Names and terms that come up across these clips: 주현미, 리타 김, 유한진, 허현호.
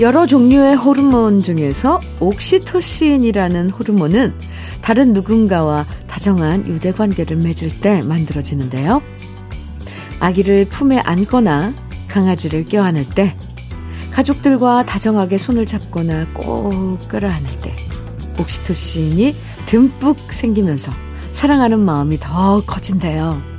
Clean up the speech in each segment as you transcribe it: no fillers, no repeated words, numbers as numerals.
여러 종류의 호르몬 중에서 옥시토신이라는 호르몬은 다른 누군가와 다정한 유대관계를 맺을 때 만들어지는데요. 아기를 품에 안거나 강아지를 껴안을 때, 가족들과 다정하게 손을 잡거나 꼭 끌어안을 때 옥시토신이 듬뿍 생기면서 사랑하는 마음이 더 커진대요.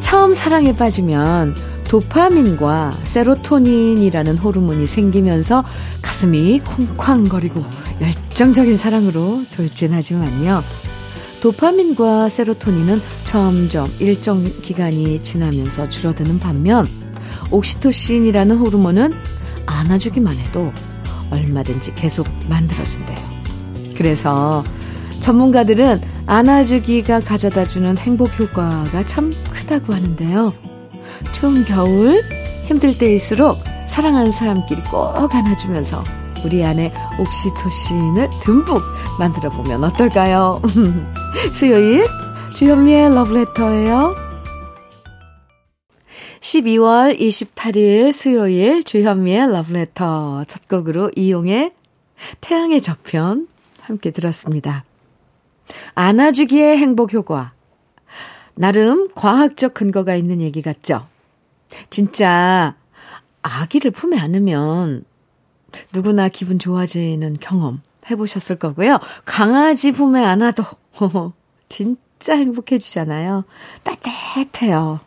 처음 사랑에 빠지면 도파민과 세로토닌이라는 호르몬이 생기면서 가슴이 쿵쾅거리고 열정적인 사랑으로 돌진하지만요. 도파민과 세로토닌은 점점 일정 기간이 지나면서 줄어드는 반면 옥시토신이라는 호르몬은 안아주기만 해도 얼마든지 계속 만들어진대요. 그래서 전문가들은 안아주기가 가져다주는 행복 효과가 참 크다고 하는데요. 추운 겨울, 힘들 때일수록 사랑하는 사람끼리 꼭 안아주면서 우리 안에 옥시토신을 듬뿍 만들어보면 어떨까요? 수요일 주현미의 러브레터예요. 12월 28일 수요일 주현미의 러브레터 첫 곡으로 이용의 태양의 저편 함께 들었습니다. 안아주기의 행복 효과, 나름 과학적 근거가 있는 얘기 같죠? 진짜 아기를 품에 안으면 누구나 기분 좋아지는 경험 해보셨을 거고요. 강아지 품에 안아도 진짜 행복해지잖아요. 따뜻해요.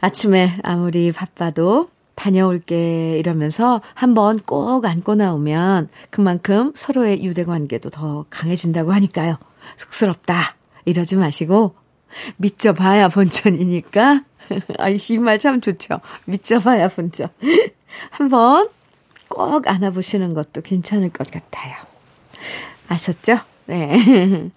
아침에 아무리 바빠도 다녀올게 이러면서 한번 꼭 안고 나오면 그만큼 서로의 유대관계도 더 강해진다고 하니까요. 쑥스럽다 이러지 마시고 믿져봐야 본전이니까. 이 말 참 좋죠. 믿져봐야 본전. 한번 꼭 안아보시는 것도 괜찮을 것 같아요. 아셨죠? 네.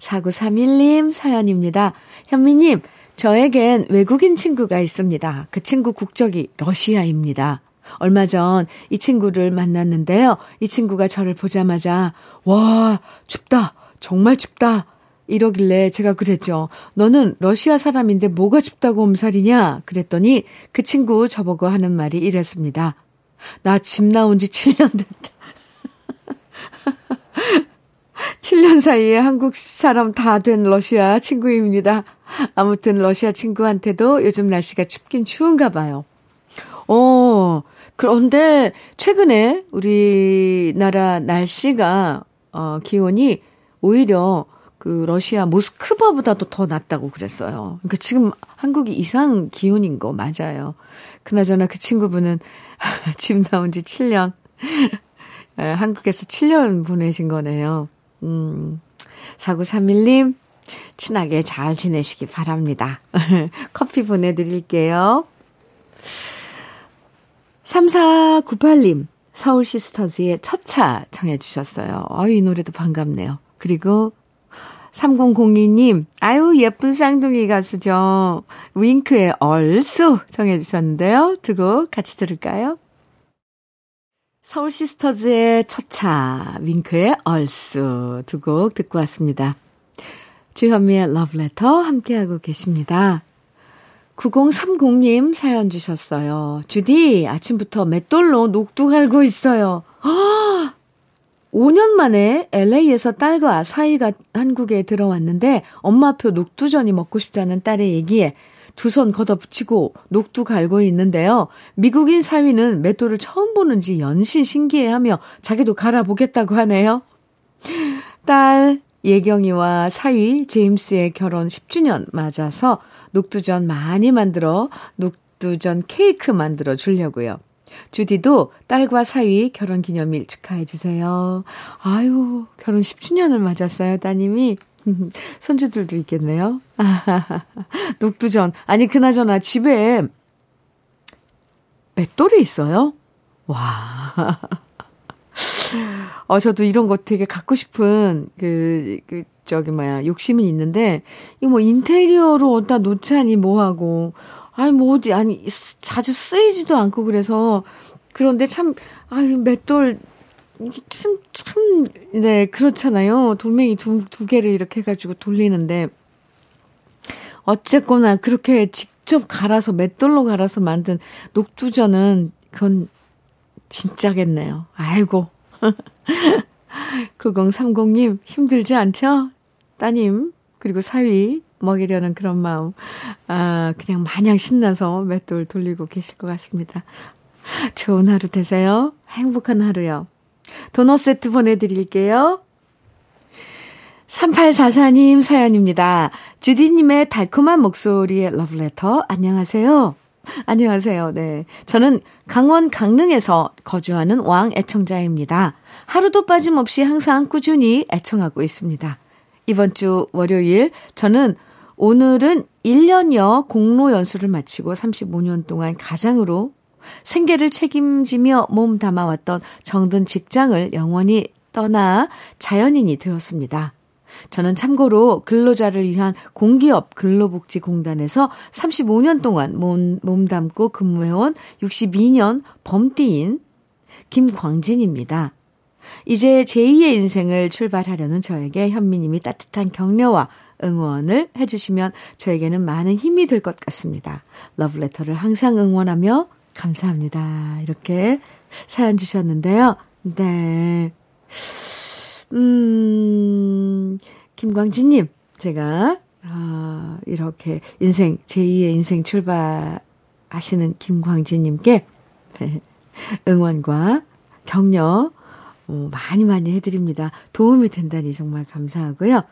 4931님 사연입니다. 현미님, 저에겐 외국인 친구가 있습니다. 그 친구 국적이 러시아입니다. 얼마 전 이 친구를 만났는데요. 이 친구가 저를 보자마자 와, 춥다. 정말 춥다. 이러길래 제가 그랬죠. 너는 러시아 사람인데 뭐가 춥다고 엄살이냐? 그랬더니 그 친구 저보고 하는 말이 이랬습니다. 나 집 나온 지 7년 됐다. 7년 사이에 한국 사람 다 된 러시아 친구입니다. 아무튼 러시아 친구한테도 요즘 날씨가 춥긴 추운가 봐요. 그런데 최근에 우리나라 날씨가 기온이 오히려 그 러시아 모스크바보다도 더 낮다고 그랬어요. 그러니까 지금 한국이 이상 기온인 거 맞아요. 그나저나 그 친구분은 집 나온 지 7년, 한국에서 7년 보내신 거네요. 4931님, 친하게 잘 지내시기 바랍니다. 커피 보내드릴게요. 3498님, 서울시스터즈의 첫차 청해 주셨어요. 이 노래도 반갑네요. 그리고 3002님, 아유 예쁜 쌍둥이 가수죠. 윙크의 얼쑤 청해 주셨는데요. 두 곡 같이 들을까요? 서울시스터즈의 첫차, 윙크의 얼쑤 두 곡 듣고 왔습니다. 주현미의 러브레터 함께하고 계십니다. 9030님 사연 주셨어요. 주디, 아침부터 맷돌로 녹두 갈고 있어요. 5년 만에 LA에서 딸과 사이가 한국에 들어왔는데 엄마표 녹두전이 먹고 싶다는 딸의 얘기에 두 손 걷어붙이고 녹두 갈고 있는데요. 미국인 사위는 맷돌을 처음 보는지 연신 신기해하며 자기도 갈아보겠다고 하네요. 딸 예경이와 사위 제임스의 결혼 10주년 맞아서 녹두전 많이 만들어 녹두전 케이크 만들어 주려고요. 주디도 딸과 사위 결혼기념일 축하해 주세요. 아유, 결혼 10주년을 맞았어요, 따님이. 손주들도 있겠네요. 녹두전. 아니, 그나저나 집에 맷돌이 있어요? 와. 저도 이런 거 되게 갖고 싶은, 욕심은 있는데, 이거 뭐 인테리어로 어디다 놓자니 뭐하고, 자주 쓰이지도 않고 그래서, 그런데 참, 맷돌, 그렇잖아요. 돌멩이 두 개를 이렇게 해가지고 돌리는데, 어쨌거나 그렇게 직접 갈아서 맷돌로 갈아서 만든 녹두전은 그건 진짜겠네요. 아이고. 9030님 힘들지 않죠? 따님 그리고 사위 먹이려는 그런 마음. 아, 그냥 마냥 신나서 맷돌 돌리고 계실 것 같습니다. 좋은 하루 되세요. 행복한 하루요. 도넛 세트 보내드릴게요. 3844님 사연입니다. 주디님의 달콤한 목소리의 러브레터. 안녕하세요. 안녕하세요. 네, 저는 강원 강릉에서 거주하는 왕 애청자입니다. 하루도 빠짐없이 항상 꾸준히 애청하고 있습니다. 이번 주 월요일 저는 오늘은 1년여 공로 연수를 마치고 35년 동안 가장으로 생계를 책임지며 몸 담아왔던 정든 직장을 영원히 떠나 자연인이 되었습니다. 저는 참고로 근로자를 위한 공기업 근로복지공단에서 35년 동안 몸담고 근무해온 62년 범띠인 김광진입니다. 이제 제2의 인생을 출발하려는 저에게 현미님이 따뜻한 격려와 응원을 해주시면 저에게는 많은 힘이 될 것 같습니다. 러브레터를 항상 응원하며 감사합니다. 이렇게 사연 주셨는데요. 네. 김광진님, 제가, 이렇게 인생, 제2의 인생 출발하시는 김광진님께 응원과 격려 많이 많이 해드립니다. 도움이 된다니 정말 감사하고요.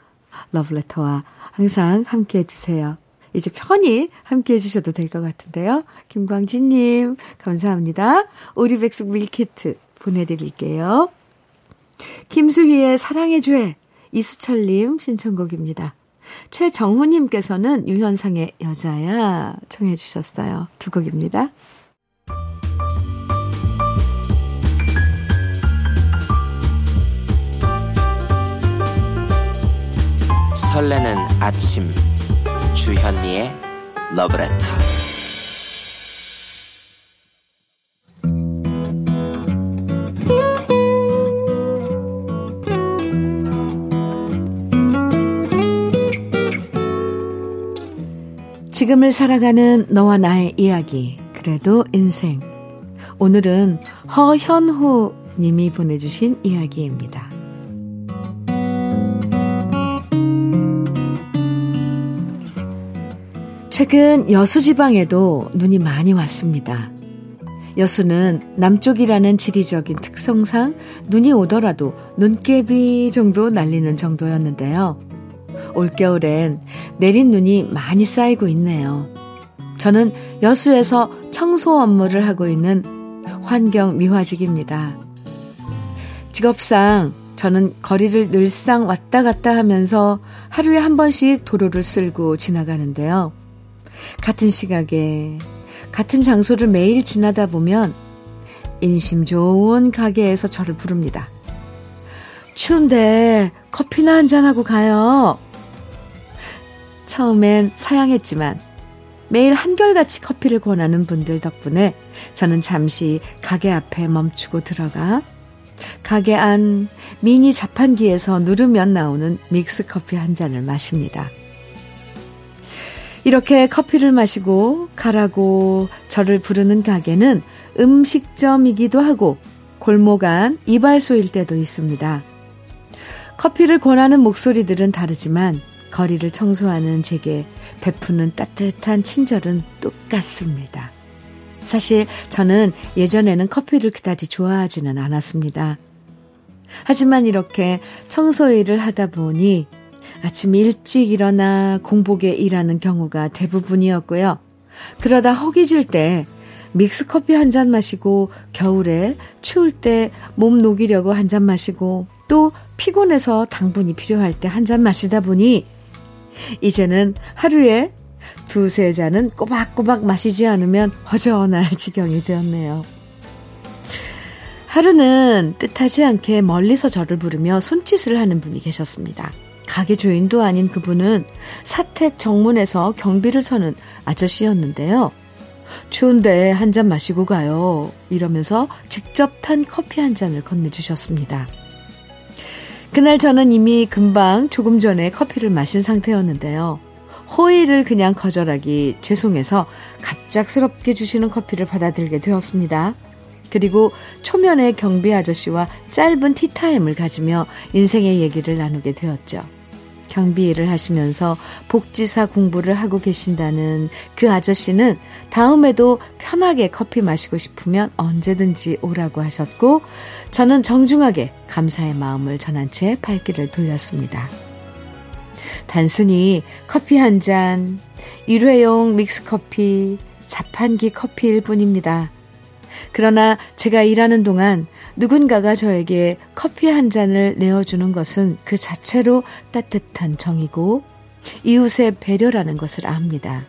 러브레터와 항상 함께 해주세요. 이제 편히 함께 해주셔도 될 것 같은데요. 김광진님, 감사합니다. 오리백숙 밀키트 보내드릴게요. 김수희의 사랑의 죄, 이수철님 신청곡입니다. 최정훈님께서는 유현상의 여자야 청해 주셨어요. 두 곡입니다. 설레는 아침 주현미의 러브레터. 지금을 살아가는 너와 나의 이야기, 그래도 인생. 오늘은 허현호 님이 보내주신 이야기입니다. 최근 여수 지방에도 눈이 많이 왔습니다. 여수는 남쪽이라는 지리적인 특성상 눈이 오더라도 눈깨비 정도 날리는 정도였는데요. 올겨울엔 내린 눈이 많이 쌓이고 있네요. 저는 여수에서 청소 업무를 하고 있는 환경 미화직입니다. 직업상 저는 거리를 늘상 왔다 갔다 하면서 하루에 한 번씩 도로를 쓸고 지나가는데요. 같은 시각에 같은 장소를 매일 지나다 보면 인심 좋은 가게에서 저를 부릅니다. 추운데 커피나 한잔하고 가요. 처음엔 사양했지만 매일 한결같이 커피를 권하는 분들 덕분에 저는 잠시 가게 앞에 멈추고 들어가 가게 안 미니 자판기에서 누르면 나오는 믹스커피 한 잔을 마십니다. 이렇게 커피를 마시고 가라고 저를 부르는 가게는 음식점이기도 하고 골목 안 이발소일 때도 있습니다. 커피를 권하는 목소리들은 다르지만 거리를 청소하는 제게 베푸는 따뜻한 친절은 똑같습니다. 사실 저는 예전에는 커피를 그다지 좋아하지는 않았습니다. 하지만 이렇게 청소 일을 하다 보니 아침 일찍 일어나 공복에 일하는 경우가 대부분이었고요. 그러다 허기질 때 믹스커피 한 잔 마시고 겨울에 추울 때 몸 녹이려고 한 잔 마시고 또 피곤해서 당분이 필요할 때 한 잔 마시다 보니 이제는 하루에 2-3잔은 꼬박꼬박 마시지 않으면 허전할 지경이 되었네요. 하루는 뜻하지 않게 멀리서 저를 부르며 손짓을 하는 분이 계셨습니다. 가게 주인도 아닌 그분은 사택 정문에서 경비를 서는 아저씨였는데요. 추운데 한 잔 마시고 가요. 이러면서 직접 탄 커피 한 잔을 건네주셨습니다. 그날 저는 이미 금방 조금 전에 커피를 마신 상태였는데요. 호의를 그냥 거절하기 죄송해서 갑작스럽게 주시는 커피를 받아들게 되었습니다. 그리고 초면에 경비 아저씨와 짧은 티타임을 가지며 인생의 얘기를 나누게 되었죠. 경비 일을 하시면서 복지사 공부를 하고 계신다는 그 아저씨는 다음에도 편하게 커피 마시고 싶으면 언제든지 오라고 하셨고, 저는 정중하게 감사의 마음을 전한 채 발길을 돌렸습니다. 단순히 커피 한 잔, 일회용 믹스커피, 자판기 커피일 뿐입니다. 그러나 제가 일하는 동안 누군가가 저에게 커피 한 잔을 내어주는 것은 그 자체로 따뜻한 정이고 이웃의 배려라는 것을 압니다.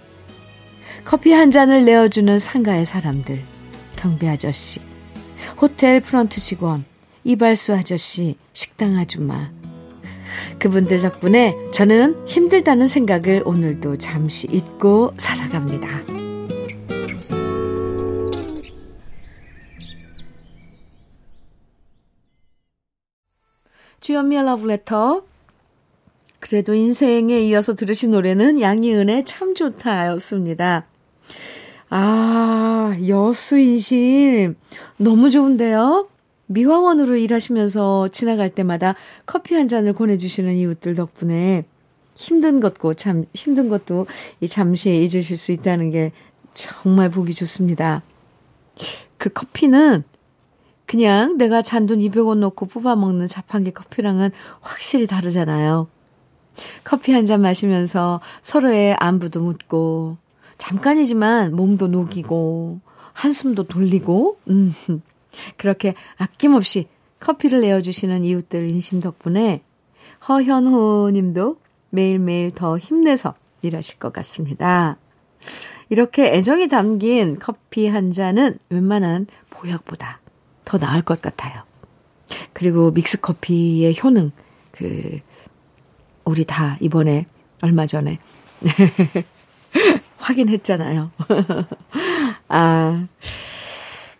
커피 한 잔을 내어주는 상가의 사람들, 경비 아저씨, 호텔 프런트 직원, 이발소 아저씨, 식당 아줌마, 그분들 덕분에 저는 힘들다는 생각을 오늘도 잠시 잊고 살아갑니다. 주현미의 러브레터. 그래도 인생에 이어서 들으신 노래는 양희은의 참 좋다였습니다. 아, 여수인심 너무 좋은데요. 미화원으로 일하시면서 지나갈 때마다 커피 한 잔을 권해주시는 이웃들 덕분에 힘든 것도 잠시 잊으실 수 있다는 게 정말 보기 좋습니다. 그 커피는 그냥 내가 잔돈 200원 넣고 뽑아먹는 자판기 커피랑은 확실히 다르잖아요. 커피 한 잔 마시면서 서로의 안부도 묻고, 잠깐이지만 몸도 녹이고, 한숨도 돌리고, 그렇게 아낌없이 커피를 내어주시는 이웃들 인심 덕분에 허현호 님도 매일매일 더 힘내서 일하실 것 같습니다. 이렇게 애정이 담긴 커피 한 잔은 웬만한 보약보다 더 나을 것 같아요. 그리고 믹스커피의 효능, 우리 다 이번에 얼마 전에 확인했잖아요. 아,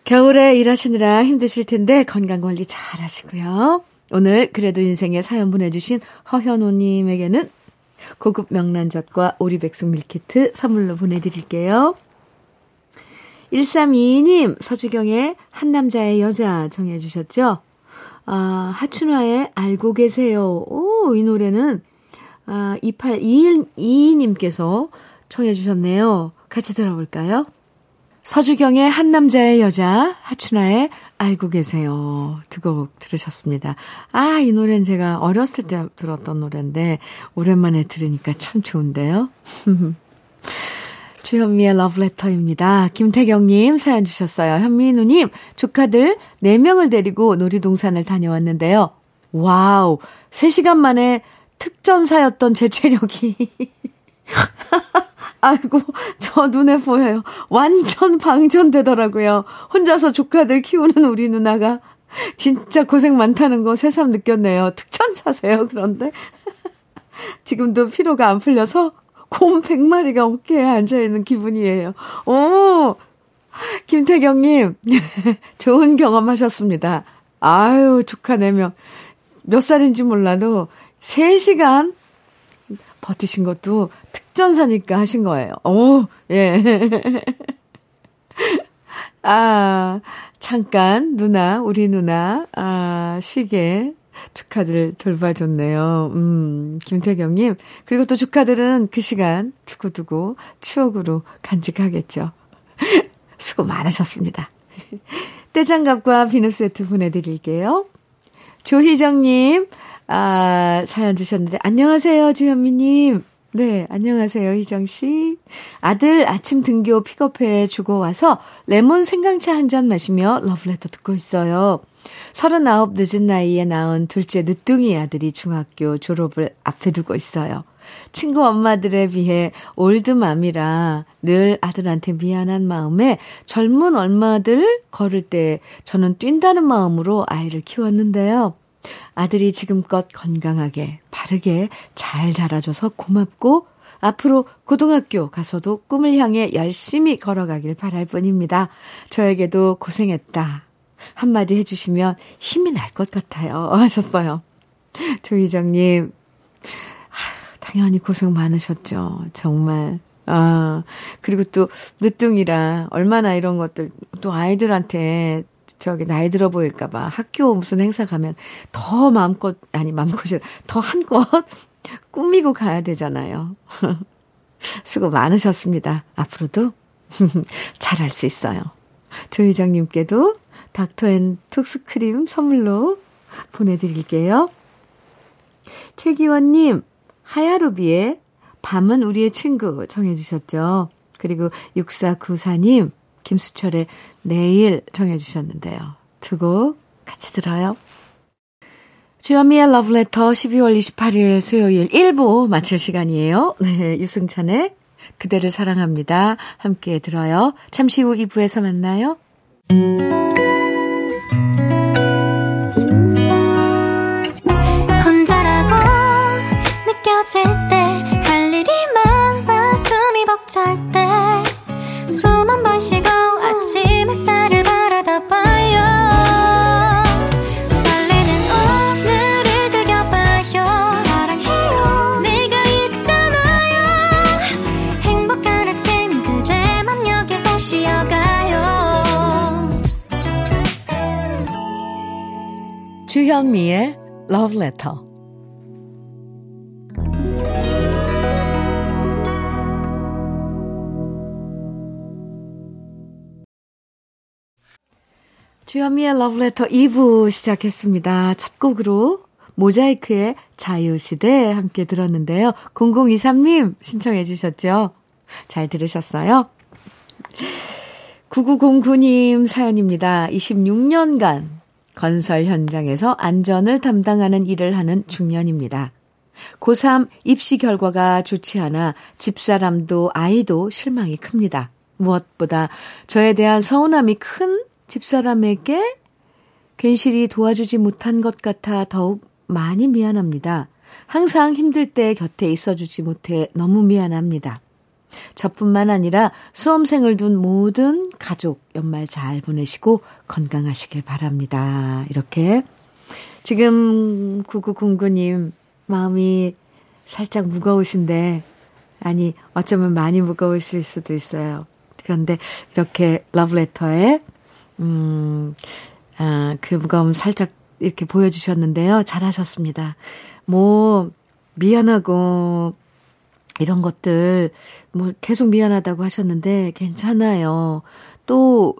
겨울에 일하시느라 힘드실 텐데 건강관리 잘 하시고요. 오늘 그래도 인생에 사연 보내주신 허현호님에게는 고급 명란젓과 오리백숙 밀키트 선물로 보내드릴게요. 1322님, 서주경의 한 남자의 여자 정해 주셨죠? 아, 하춘화의 알고 계세요. 오, 이 노래는 2822님께서 청해 주셨네요. 같이 들어볼까요? 서주경의 한 남자의 여자, 하춘화의 알고 계세요. 두 곡 들으셨습니다. 아, 이 노래는 제가 어렸을 때 들었던 노래인데 오랜만에 들으니까 참 좋은데요. 주현미의 러브레터입니다. 김태경님 사연 주셨어요. 현미누님, 조카들 4명을 데리고 놀이동산을 다녀왔는데요. 와우, 3시간 만에 특전사였던 제 체력이 아이고, 저 눈에 보여요. 완전 방전되더라고요. 혼자서 조카들 키우는 우리 누나가 진짜 고생 많다는 거 새삼 느꼈네요. 특전사세요, 그런데? 지금도 피로가 안 풀려서 곰 100마리가 어깨에 앉아있는 기분이에요. 오, 김태경님, 좋은 경험하셨습니다. 아유, 조카 4명. 몇 살인지 몰라도 3시간 버티신 것도 특전사니까 하신 거예요. 오, 예. 아, 잠깐, 우리 누나, 쉬게. 조카들 돌봐줬네요. 김태경님. 그리고 또 조카들은 그 시간 두고두고 추억으로 간직하겠죠. 수고 많으셨습니다. 떼장갑과 비누 세트 보내드릴게요. 조희정님, 사연 주셨는데, 안녕하세요, 주현미님. 네, 안녕하세요, 희정씨. 아들 아침 등교 픽업해 주고 와서 레몬 생강차 한 잔 마시며 러브레터 듣고 있어요. 39 늦은 나이에 낳은 둘째 늦둥이 아들이 중학교 졸업을 앞에 두고 있어요. 친구 엄마들에 비해 올드맘이라 늘 아들한테 미안한 마음에 젊은 엄마들 걸을 때 저는 뛴다는 마음으로 아이를 키웠는데요. 아들이 지금껏 건강하게 바르게 잘 자라줘서 고맙고, 앞으로 고등학교 가서도 꿈을 향해 열심히 걸어가길 바랄 뿐입니다. 저에게도 고생했다 한마디 해주시면 힘이 날 것 같아요, 하셨어요. 조희정님, 당연히 고생 많으셨죠. 정말. 아, 그리고 또 늦둥이라 얼마나 이런 것들 또 아이들한테 저기 나이 들어 보일까 봐 학교 무슨 행사 가면 더 마음껏 아니 마음껏이 더 한껏 꾸미고 가야 되잖아요. 수고 많으셨습니다. 앞으로도 잘할 수 있어요. 조유정님께도 닥터앤톡스크림 선물로 보내드릴게요. 최기원님, 하야루비의 밤은 우리의 친구 정해주셨죠. 그리고 6494님, 김수철의 내일 정해주셨는데요. 두 곡 같이 들어요. 주현미의 러브레터 12월 28일 수요일 1부 마칠 시간이에요. 네, 유승찬의 그대를 사랑합니다. 함께 들어요. 잠시 후 2부에서 만나요. 혼자라고 느껴질 때 할 일이 많아 숨이 벅찰 때 숨 한 번 쉬고 아침 햇살을 바라다 봐요. 설레는 오늘을 즐겨봐요. 사랑해요. 내가 있잖아요. 행복한 아침 그대 맘 여기서 쉬어가요. 주현미의 Love Letter. 주현미의 러브레터 2부 시작했습니다. 첫 곡으로 모자이크의 자유시대 함께 들었는데요. 0023님 신청해 주셨죠? 잘 들으셨어요? 9909님 사연입니다. 26년간 건설 현장에서 안전을 담당하는 일을 하는 중년입니다. 고3 입시 결과가 좋지 않아 집사람도 아이도 실망이 큽니다. 무엇보다 저에 대한 서운함이 큰 집사람에게 괜시리 도와주지 못한 것 같아 더욱 많이 미안합니다. 항상 힘들 때 곁에 있어주지 못해 너무 미안합니다. 저뿐만 아니라 수험생을 둔 모든 가족 연말 잘 보내시고 건강하시길 바랍니다. 이렇게 지금 9909님 마음이 살짝 무거우신데 아니 어쩌면 많이 무거우실 수도 있어요. 그런데 이렇게 러브레터에 그 무거움 살짝 이렇게 보여주셨는데요. 잘하셨습니다. 뭐, 미안하고, 이런 것들, 뭐, 계속 미안하다고 하셨는데, 괜찮아요. 또,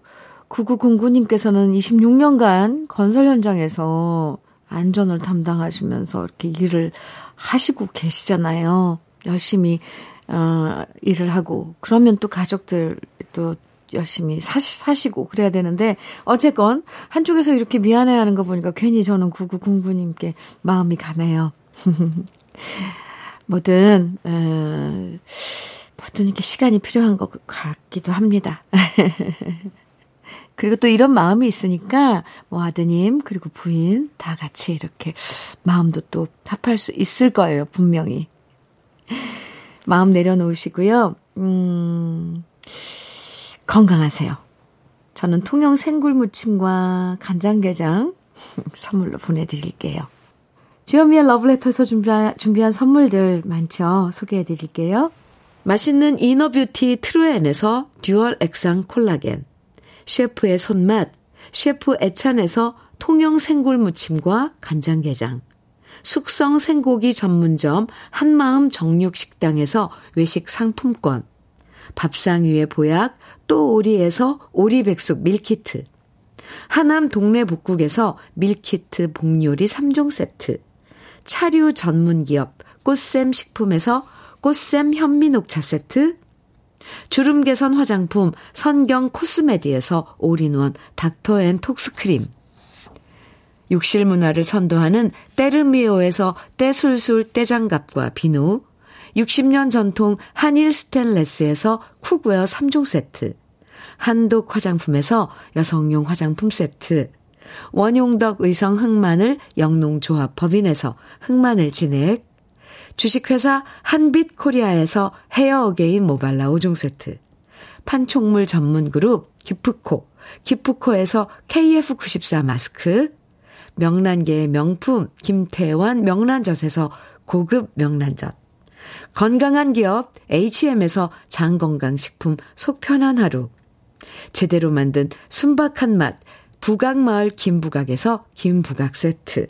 9909님께서는 26년간 건설 현장에서 안전을 담당하시면서 이렇게 일을 하시고 계시잖아요. 열심히, 일을 하고. 그러면 또 가족들, 또, 열심히 사시고 그래야 되는데 어쨌건 한쪽에서 이렇게 미안해하는 거 보니까 괜히 저는 9909님께 마음이 가네요. 뭐든 이렇게 시간이 필요한 것 같기도 합니다. 그리고 또 이런 마음이 있으니까 뭐 아드님 그리고 부인 다 같이 이렇게 마음도 또 합할 수 있을 거예요. 분명히. 마음 내려놓으시고요. 건강하세요. 저는 통영 생굴무침과 간장게장 선물로 보내드릴게요. 주현미의 러브레터에서 준비한 선물들 많죠? 소개해드릴게요. 맛있는 이너뷰티 트루엔에서 듀얼 액상 콜라겐, 셰프의 손맛 셰프 애찬에서 통영 생굴무침과 간장게장, 숙성 생고기 전문점 한마음 정육식당에서 외식 상품권, 밥상 위의 보약 또 오리에서 오리백숙 밀키트, 하남 동네 북국에서 밀키트 복요리 3종 세트, 차류 전문기업 꽃샘 식품에서 꽃샘 현미녹차 세트, 주름개선 화장품 선경 코스메디에서 올인원 닥터앤톡스크림, 욕실 문화를 선도하는 때르미오에서 때술술 때장갑과 비누, 60년 전통 한일 스텐레스에서 쿡웨어 3종 세트, 한독 화장품에서 여성용 화장품 세트, 원용덕 의성 흑마늘 영농조합 법인에서 흑마늘 진액, 주식회사 한빛코리아에서 헤어 어게인 모발라 5종 세트, 판촉물 전문그룹 기프코에서 KF94 마스크, 명란계의 명품 김태환 명란젓에서 고급 명란젓, 건강한 기업 HM에서 장건강식품 속편한 하루, 제대로 만든 순박한 맛 부각마을 김부각에서 김부각 세트,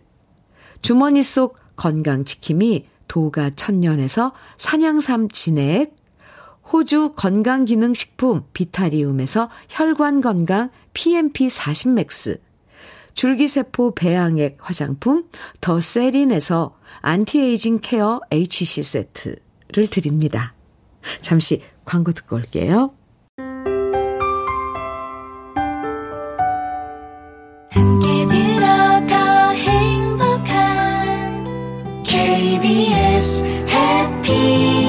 주머니 속 건강지킴이 도가천년에서 산양삼 진액, 호주 건강기능식품 비타리움에서 혈관건강 PMP40맥스, 줄기세포 배양액 화장품 더세린에서 안티에이징 케어 HC 세트를 드립니다. 잠시 광고 듣고 올게요. 함께 들어가 행복한 KBS 해피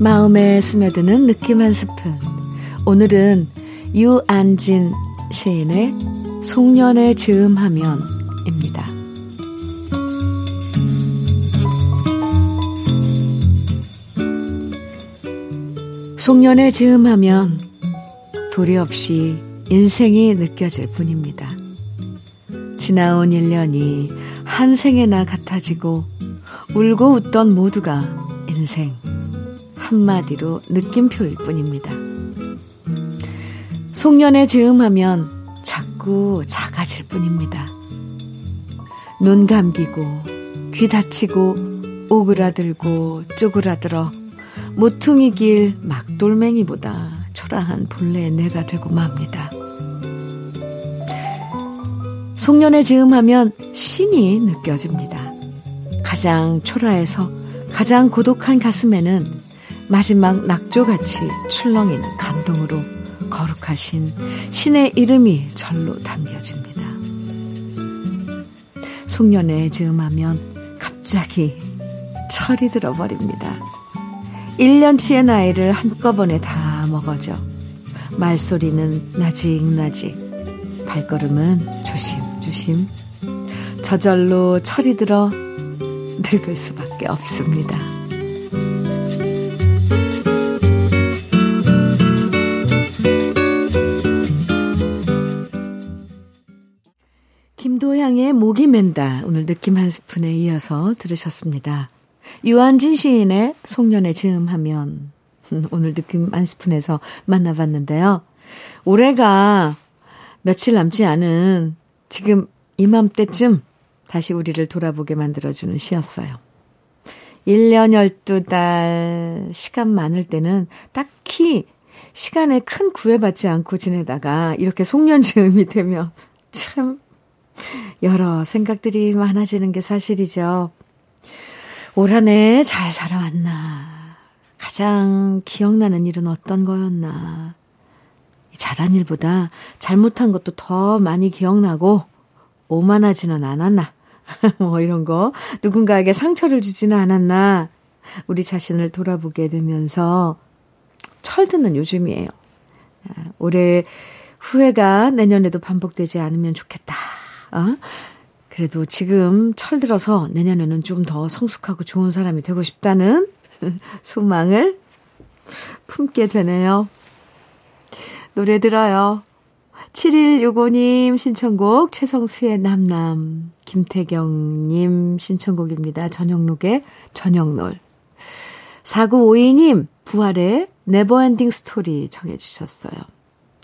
마음에 스며드는 느낌 한 스푼. 오늘은 유한진 시인의 송년회 즈음하면입니다. 송년회 즈음하면 도리 없이 인생이 느껴질 뿐입니다. 지나온 1년이 한 생에나 같아지고 울고 웃던 모두가 인생, 한마디로 느낌표일 뿐입니다. 송년회 즈음하면 자꾸 작아질 뿐입니다. 눈 감기고 귀 다치고 오그라들고 쪼그라들어 모퉁이 길 막돌멩이보다 초라한 본래의 내가 되고 맙니다. 송년회 즈음하면 신이 느껴집니다. 가장 초라해서 가장 고독한 가슴에는 마지막 낙조같이 출렁이는 감동으로 거룩하신 신의 이름이 절로 담겨집니다. 송년회 즈음하면 갑자기 철이 들어버립니다. 1년치의 나이를 한꺼번에 다 먹어져 말소리는 나직나직, 발걸음은 조심조심, 저절로 철이 들어 늙을 수밖에 없습니다. 김도향의 목이 맨다, 오늘 느낌 한 스푼에 이어서 들으셨습니다. 유한진 시인의 송년회 즈음하면, 오늘 느낌 한 스푼에서 만나봤는데요. 올해가 며칠 남지 않은 지금 이맘때쯤 다시 우리를 돌아보게 만들어주는 시였어요. 1년 12달 시간 많을 때는 딱히 시간에 큰 구애받지 않고 지내다가 이렇게 송년즈음이 되면 참 여러 생각들이 많아지는 게 사실이죠. 올 한 해 잘 살아왔나? 가장 기억나는 일은 어떤 거였나? 잘한 일보다 잘못한 것도 더 많이 기억나고 오만하지는 않았나? 뭐 이런 거, 누군가에게 상처를 주지는 않았나? 우리 자신을 돌아보게 되면서 철드는 요즘이에요. 올해 후회가 내년에도 반복되지 않으면 좋겠다. 어? 그래도 지금 철들어서 내년에는 좀 더 성숙하고 좋은 사람이 되고 싶다는 소망을 품게 되네요. 노래 들어요. 7165님 신청곡 최성수의 남남, 김태경님 신청곡입니다. 전영록의 전영놀, 4952님 부활의 네버엔딩 스토리 정해 주셨어요.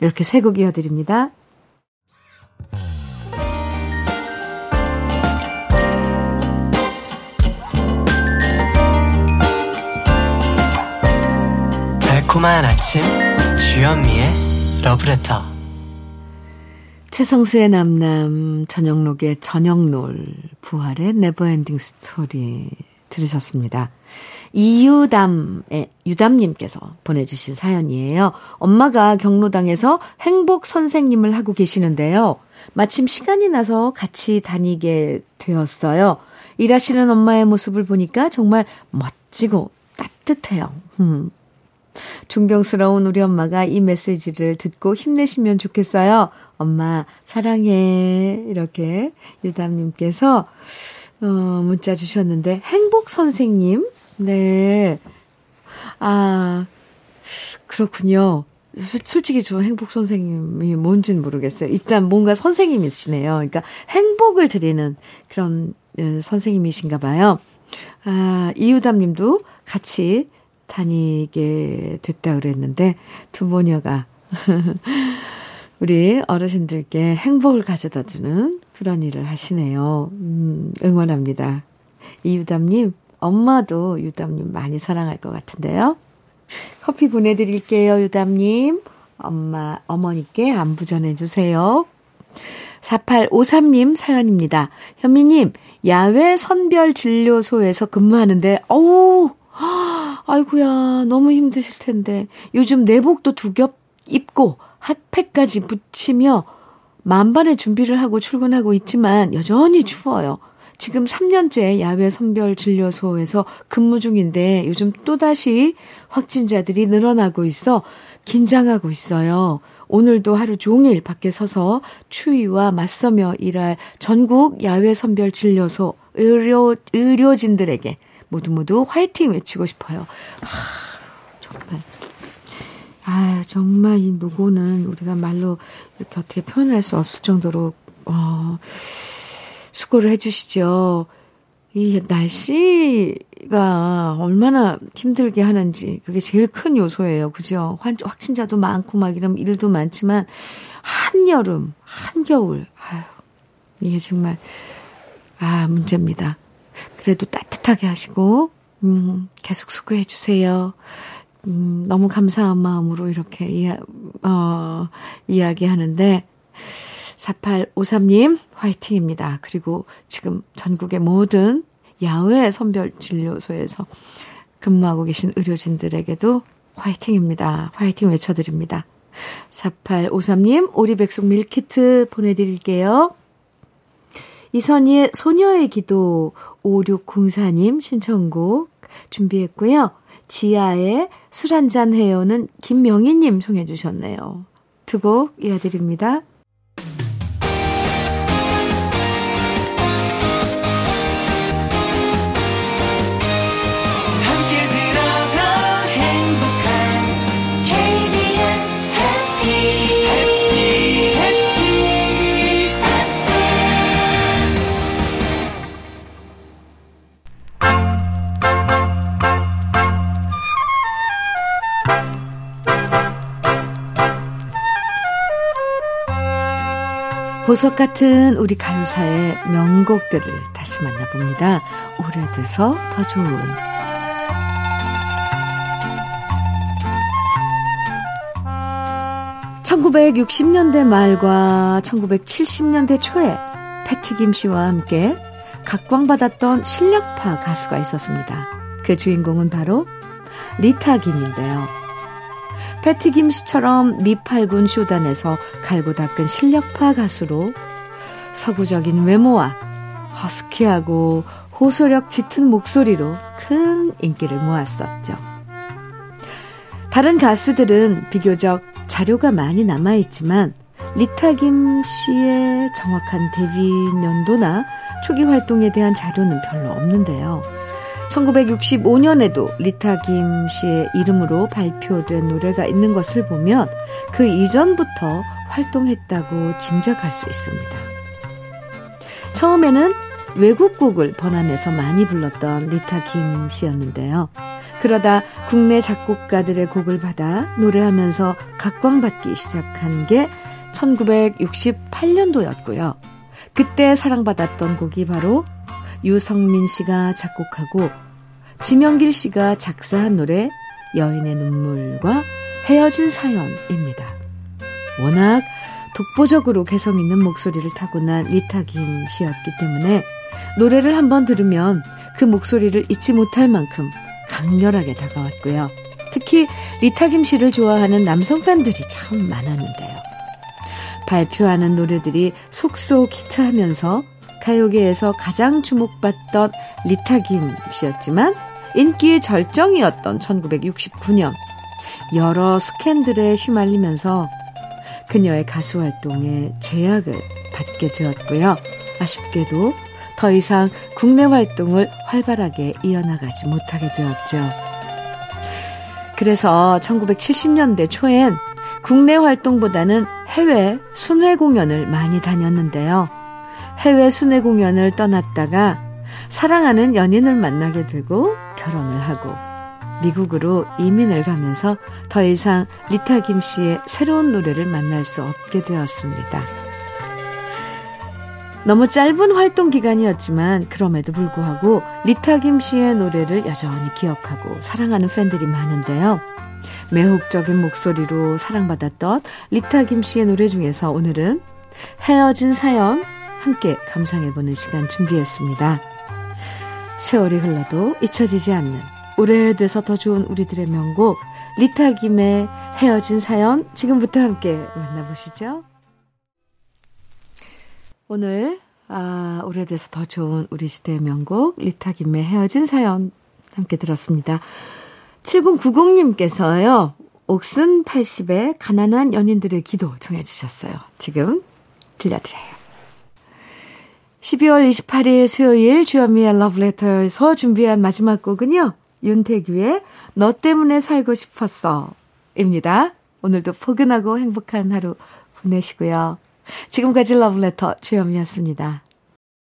이렇게 세 곡 이어드립니다. 고마운 아침 주현미의 러브레터, 최성수의 남남, 전영록의 전영놀, 부활의 네버엔딩 스토리 들으셨습니다. 이유담의 유담님께서 보내주신 사연이에요. 엄마가 경로당에서 행복 선생님을 하고 계시는데요, 마침 시간이 나서 같이 다니게 되었어요. 일하시는 엄마의 모습을 보니까 정말 멋지고 따뜻해요. 존경스러운 우리 엄마가 이 메시지를 듣고 힘내시면 좋겠어요. 엄마 사랑해. 이렇게 유담님께서 문자 주셨는데 행복 선생님. 네. 아 그렇군요. 솔직히 저 행복 선생님이 뭔지는 모르겠어요. 일단 뭔가 선생님이시네요. 그러니까 행복을 드리는 그런 선생님이신가 봐요. 아, 이유담 님도 같이 다니게 됐다 그랬는데 두 모녀가 우리 어르신들께 행복을 가져다 주는 그런 일을 하시네요. 응원합니다. 이유담 님, 엄마도 유담 님 많이 사랑할 것 같은데요. 커피 보내드릴게요, 유담님. 어머니께 안부 전해주세요. 4853님 사연입니다. 현미님, 야외 선별진료소에서 근무하는데, 아이고야, 너무 힘드실 텐데. 요즘 내복도 두 겹 입고 핫팩까지 붙이며 만반의 준비를 하고 출근하고 있지만 여전히 추워요. 지금 3년째 야외 선별진료소에서 근무 중인데 요즘 또다시 확진자들이 늘어나고 있어 긴장하고 있어요. 오늘도 하루 종일 밖에 서서 추위와 맞서며 일할 전국 야외 선별진료소 의료진들에게 모두 화이팅 외치고 싶어요. 정말 이 노고는 우리가 말로 이렇게 어떻게 표현할 수 없을 정도로 수고를 해주시죠. 이 날씨가 얼마나 힘들게 하는지 그게 제일 큰 요소예요. 그죠? 확진자도 많고 막 이러면 일도 많지만 한여름, 한겨울 이게 정말 문제입니다. 그래도 따뜻하게 하시고 계속 수고해 주세요. 너무 감사한 마음으로 이렇게 이야기하는데 4853님 화이팅입니다. 그리고 지금 전국의 모든 야외 선별진료소에서 근무하고 계신 의료진들에게도 화이팅입니다. 화이팅 외쳐드립니다. 4853님 오리백숙 밀키트 보내드릴게요. 이선희의 소녀의 기도 5604님 신청곡 준비했고요. 지아의 술 한잔 해요는 김명희님 송해 주셨네요. 두 곡 이어드립니다. 보석 같은 우리 가요사의 명곡들을 다시 만나봅니다. 오래돼서 더 좋은. (목소리) 1960년대 말과 1970년대 초에 패티 김 씨와 함께 각광받았던 실력파 가수가 있었습니다. 그 주인공은 바로 리타 김인데요. 패티 김 씨처럼 미팔군 쇼단에서 갈고 닦은 실력파 가수로 서구적인 외모와 허스키하고 호소력 짙은 목소리로 큰 인기를 모았었죠. 다른 가수들은 비교적 자료가 많이 남아있지만 리타 김 씨의 정확한 데뷔 연도나 초기 활동에 대한 자료는 별로 없는데요. 1965년에도 리타 김 씨의 이름으로 발표된 노래가 있는 것을 보면 그 이전부터 활동했다고 짐작할 수 있습니다. 처음에는 외국곡을 번안해서 많이 불렀던 리타 김 씨였는데요. 그러다 국내 작곡가들의 곡을 받아 노래하면서 각광받기 시작한 게 1968년도였고요. 그때 사랑받았던 곡이 바로 유성민 씨가 작곡하고 지명길 씨가 작사한 노래 여인의 눈물과 헤어진 사연입니다. 워낙 독보적으로 개성 있는 목소리를 타고난 리타 김 씨였기 때문에 노래를 한번 들으면 그 목소리를 잊지 못할 만큼 강렬하게 다가왔고요. 특히 리타 김 씨를 좋아하는 남성 팬들이 참 많았는데요. 발표하는 노래들이 속속 히트하면서 가요계에서 가장 주목받던 리타 김 씨였지만 인기의 절정이었던 1969년 여러 스캔들에 휘말리면서 그녀의 가수 활동에 제약을 받게 되었고요. 아쉽게도 더 이상 국내 활동을 활발하게 이어나가지 못하게 되었죠. 그래서 1970년대 초엔 국내 활동보다는 해외 순회 공연을 많이 다녔는데요. 해외 순회 공연을 떠났다가 사랑하는 연인을 만나게 되고 결혼을 하고 미국으로 이민을 가면서 더 이상 리타 김 씨의 새로운 노래를 만날 수 없게 되었습니다. 너무 짧은 활동 기간이었지만 그럼에도 불구하고 리타 김 씨의 노래를 여전히 기억하고 사랑하는 팬들이 많은데요. 매혹적인 목소리로 사랑받았던 리타 김 씨의 노래 중에서 오늘은 헤어진 사연 함께 감상해보는 시간 준비했습니다. 세월이 흘러도 잊혀지지 않는 오래돼서 더 좋은 우리들의 명곡 리타 김의 헤어진 사연 지금부터 함께 만나보시죠. 오늘 오래돼서 더 좋은 우리 시대의 명곡 리타 김의 헤어진 사연 함께 들었습니다. 7090님께서요. 옥슨 80의 가난한 연인들의 기도 정해 주셨어요. 지금 들려드려요. 12월 28일 수요일 주현미의 러브레터에서 준비한 마지막 곡은요. 윤태규의 너 때문에 살고 싶었어 입니다. 오늘도 포근하고 행복한 하루 보내시고요. 지금까지 러브레터 주현미였습니다.